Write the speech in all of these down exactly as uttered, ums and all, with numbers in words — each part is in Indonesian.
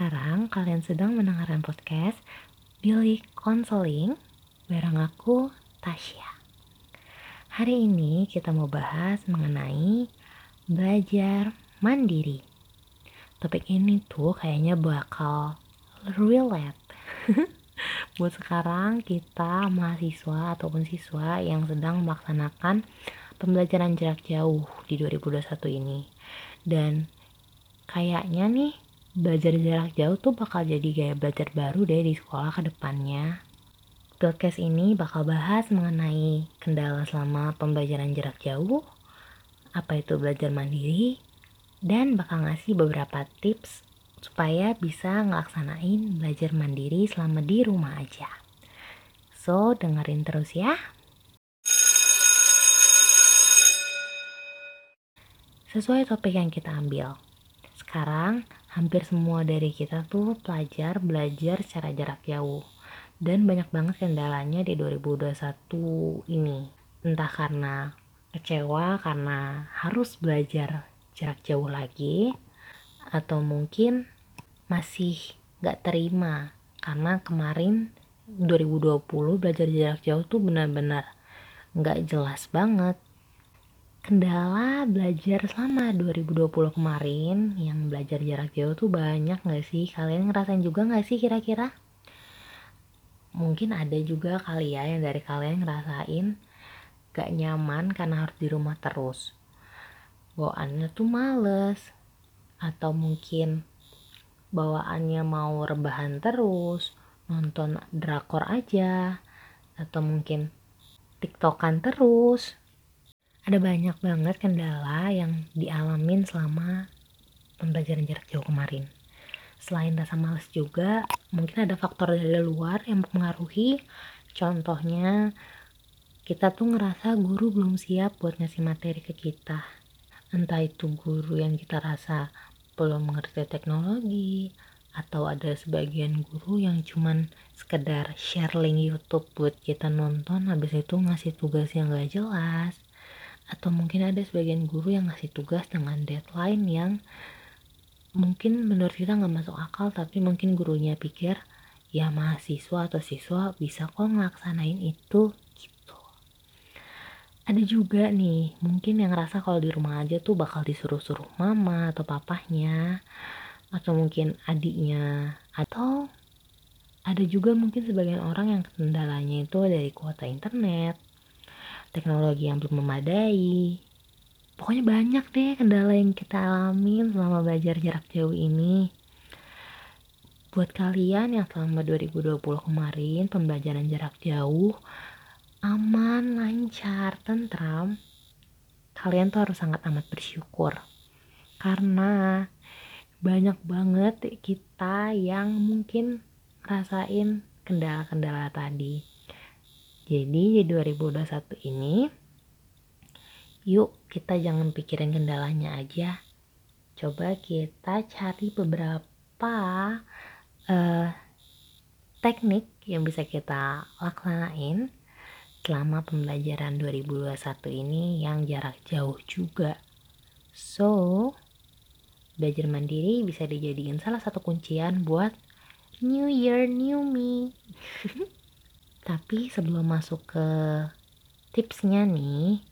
Sekarang kalian sedang mendengarkan podcast Bilik Konseling bareng aku, Tasya. Hari ini kita mau bahas mengenai belajar mandiri. Topik ini tuh kayaknya bakal relate buat sekarang kita mahasiswa ataupun siswa yang sedang melaksanakan pembelajaran jarak jauh di dua ribu dua puluh satu ini. Dan kayaknya nih belajar jarak jauh tuh bakal jadi gaya belajar baru deh di sekolah ke depannya. Podcast ini bakal bahas mengenai kendala selama pembelajaran jarak jauh, apa itu belajar mandiri, dan bakal ngasih beberapa tips supaya bisa ngelaksanain belajar mandiri selama di rumah aja. So, dengerin terus ya. Sesuai topik yang kita ambil. Sekarang hampir semua dari kita tuh pelajar belajar secara jarak jauh dan banyak banget kendalanya di dua ribu dua puluh satu ini, entah karena kecewa karena harus belajar jarak jauh lagi atau mungkin masih gak terima karena kemarin dua ribu dua puluh belajar jarak jauh tuh benar-benar gak jelas banget. Kendala belajar selama dua ribu dua puluh kemarin yang belajar jarak jauh tuh banyak gak sih? Kalian ngerasain juga gak sih kira-kira? Mungkin ada juga kali ya yang dari kalian ngerasain gak nyaman karena harus di rumah terus. Bawaannya tuh males, atau mungkin bawaannya mau rebahan terus, nonton drakor aja, atau mungkin tiktokan terus. Ada banyak banget kendala yang dialamin selama pembelajaran jarak jauh kemarin. Selain rasa malas juga, mungkin ada faktor dari luar yang mempengaruhi. Contohnya, kita tuh ngerasa guru belum siap buat ngasih materi ke kita. Entah itu guru yang kita rasa belum mengerti teknologi, atau ada sebagian guru yang cuman sekedar share link YouTube buat kita nonton, habis itu ngasih tugas yang gak jelas. Atau mungkin ada sebagian guru yang ngasih tugas dengan deadline yang mungkin menurut kita gak masuk akal, tapi mungkin gurunya pikir ya mahasiswa atau siswa bisa kok ngelaksanain itu gitu. Ada juga nih mungkin yang ngerasa kalau di rumah aja tuh bakal disuruh-suruh mama atau papahnya, atau mungkin adiknya. Atau ada juga mungkin sebagian orang yang kendalanya itu dari kuota internet, teknologi yang belum memadai. Pokoknya banyak deh kendala yang kita alamin selama belajar jarak jauh ini. Buat kalian yang selama dua ribu dua puluh kemarin pembelajaran jarak jauh aman, lancar, tentram, kalian tuh harus sangat amat bersyukur, karena banyak banget kita yang mungkin rasain kendala-kendala tadi. Jadi di dua ribu dua puluh satu ini, yuk kita jangan pikirin kendalanya aja. Coba kita cari beberapa uh, teknik yang bisa kita laksanain selama pembelajaran dua ribu dua puluh satu ini yang jarak jauh juga. So, belajar mandiri bisa dijadikan salah satu kuncian buat New Year, New Me. Tapi sebelum masuk ke tipsnya nih,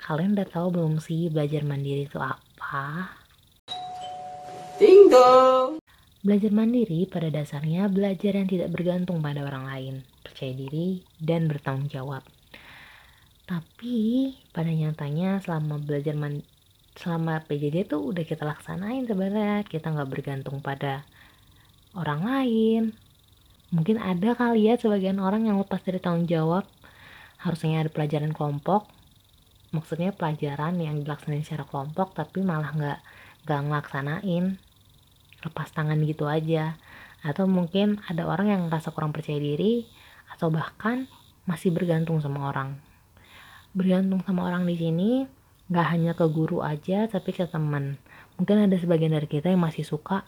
kalian udah tahu belum sih belajar mandiri itu apa? Ding dong. Belajar mandiri pada dasarnya belajar yang tidak bergantung pada orang lain, percaya diri dan bertanggung jawab. Tapi pada nyatanya selama belajar man- selama P J J tuh udah kita laksanain sebenarnya, kita nggak bergantung pada orang lain. Mungkin ada kali ya sebagian orang yang lepas dari tanggung jawab. Harusnya ada pelajaran kelompok, maksudnya pelajaran yang dilaksanain secara kelompok, tapi malah gak, gak ngelaksanain, lepas tangan gitu aja. Atau mungkin ada orang yang ngerasa kurang percaya diri, atau bahkan masih bergantung sama orang. Bergantung sama orang di sini gak hanya ke guru aja, tapi ke teman. Mungkin ada sebagian dari kita yang masih suka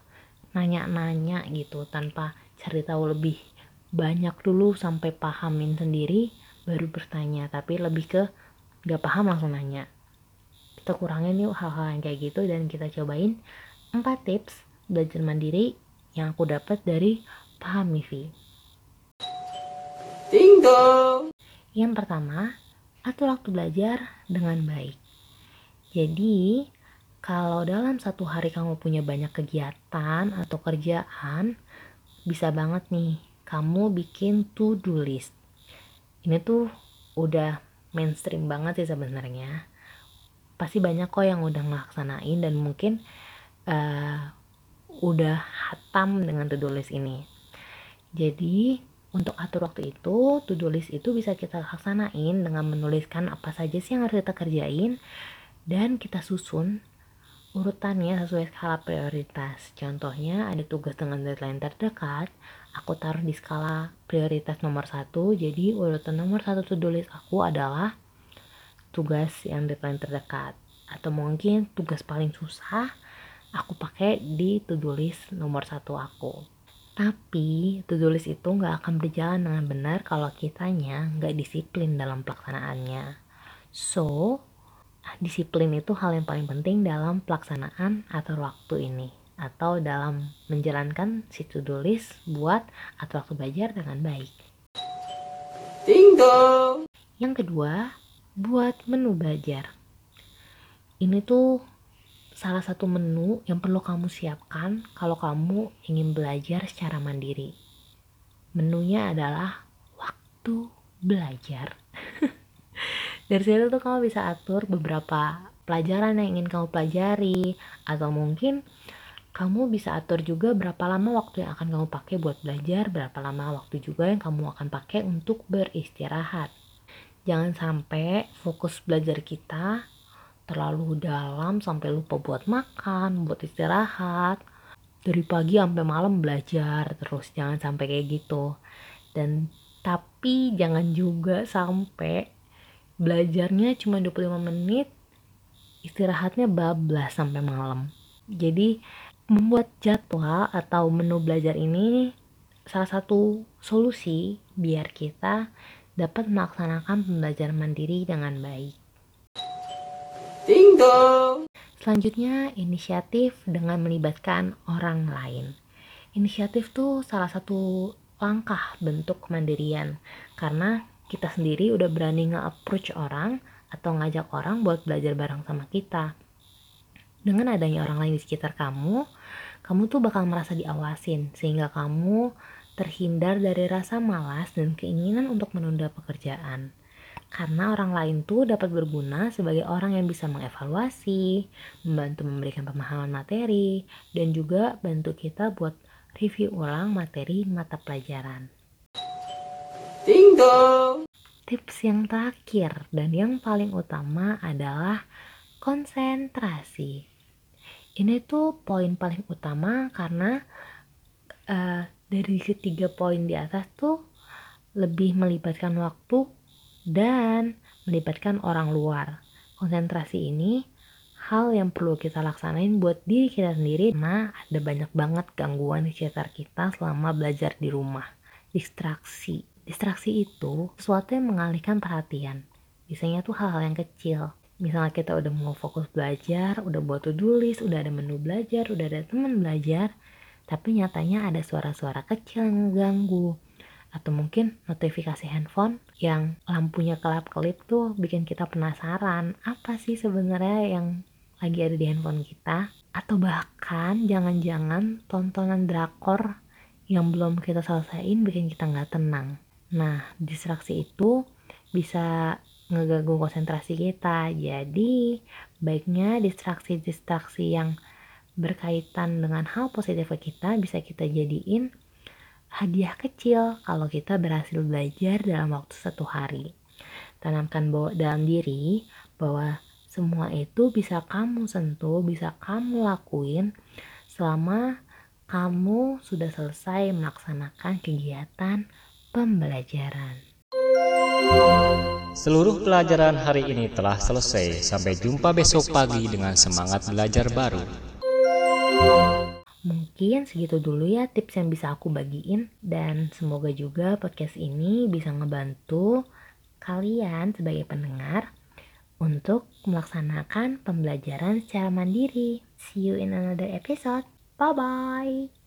nanya-nanya gitu tanpa cari tahu lebih banyak dulu sampai pahamin sendiri baru bertanya, tapi lebih ke gak paham langsung nanya. Kita kurangin yuk hal-hal yang kayak gitu dan kita cobain empat tips belajar mandiri yang aku dapat dari Pahamifi. Ding dong. Yang pertama, atur waktu belajar dengan baik. Jadi, kalau dalam satu hari kamu punya banyak kegiatan atau kerjaan, bisa banget nih kamu bikin to-do list. Ini tuh udah mainstream banget sih sebenarnya. Pasti banyak kok yang udah ngelaksanain dan mungkin uh, udah hatam dengan to-do list ini. Jadi, untuk atur waktu itu, to-do list itu bisa kita laksanain dengan menuliskan apa saja sih yang harus kita kerjain dan kita susun urutannya sesuai skala prioritas. Contohnya ada tugas dengan deadline terdekat, aku taruh di skala prioritas nomor satu. Jadi urutan nomor satu to do list aku adalah tugas yang deadline terdekat. Atau mungkin tugas paling susah aku pakai di to do list nomor satu aku. Tapi to do list itu gak akan berjalan dengan benar kalau kitanya gak disiplin dalam pelaksanaannya. So, disiplin itu hal yang paling penting dalam pelaksanaan atur waktu ini, atau dalam menjalankan si to-do list buat atur waktu belajar dengan baik. Ding dong. Yang kedua, buat menu belajar. Ini tuh salah satu menu yang perlu kamu siapkan kalau kamu ingin belajar secara mandiri. Menunya adalah waktu belajar. Dari situ tuh kamu bisa atur beberapa pelajaran yang ingin kamu pelajari, atau mungkin kamu bisa atur juga berapa lama waktu yang akan kamu pakai buat belajar, berapa lama waktu juga yang kamu akan pakai untuk beristirahat. Jangan sampai fokus belajar kita terlalu dalam sampai lupa buat makan, buat istirahat. Dari pagi sampai malam belajar terus, jangan sampai kayak gitu. Dan tapi jangan juga sampai belajarnya cuma dua puluh lima menit, istirahatnya bablas sampai malam. Jadi membuat jadwal atau menu belajar ini salah satu solusi biar kita dapat melaksanakan pembelajaran mandiri dengan baik. Ding dong. Selanjutnya, inisiatif dengan melibatkan orang lain. Inisiatif tuh salah satu langkah bentuk kemandirian, karena kita sendiri udah berani nge-approach orang atau ngajak orang buat belajar bareng sama kita. Dengan adanya orang lain di sekitar kamu, kamu tuh bakal merasa diawasin, sehingga kamu terhindar dari rasa malas dan keinginan untuk menunda pekerjaan. Karena orang lain tuh dapat berguna sebagai orang yang bisa mengevaluasi, membantu memberikan pemahaman materi, dan juga bantu kita buat review ulang materi mata pelajaran. Ding dong. Tips yang terakhir dan yang paling utama adalah konsentrasi. Ini tuh poin paling utama karena uh, dari ketiga poin di atas tuh lebih melibatkan waktu dan melibatkan orang luar. Konsentrasi ini hal yang perlu kita laksanain buat diri kita sendiri. Nah, ada banyak banget gangguan di sekitar kita selama belajar di rumah. Distraksi. Distraksi itu sesuatu yang mengalihkan perhatian. Biasanya tuh hal-hal yang kecil. Misalnya kita udah mau fokus belajar, udah buat to-do list, udah ada menu belajar, udah ada teman belajar, tapi nyatanya ada suara-suara kecil yang mengganggu. Atau mungkin notifikasi handphone yang lampunya kelap-kelip tuh bikin kita penasaran apa sih sebenarnya yang lagi ada di handphone kita. Atau bahkan jangan-jangan tontonan drakor yang belum kita selesaiin bikin kita nggak tenang. Nah, distraksi itu bisa ngeganggu konsentrasi kita. Jadi, baiknya distraksi-distraksi yang berkaitan dengan hal positif kita bisa kita jadiin hadiah kecil kalau kita berhasil belajar dalam waktu satu hari. Tanamkan dalam diri bahwa semua itu bisa kamu sentuh, bisa kamu lakuin selama kamu sudah selesai melaksanakan kegiatan pembelajaran. Seluruh pelajaran hari ini telah selesai. Sampai jumpa besok pagi dengan semangat belajar baru. Mungkin segitu dulu ya tips yang bisa aku bagiin. Dan semoga juga podcast ini bisa ngebantu kalian sebagai pendengar untuk melaksanakan pembelajaran secara mandiri. See you in another episode. Bye-bye.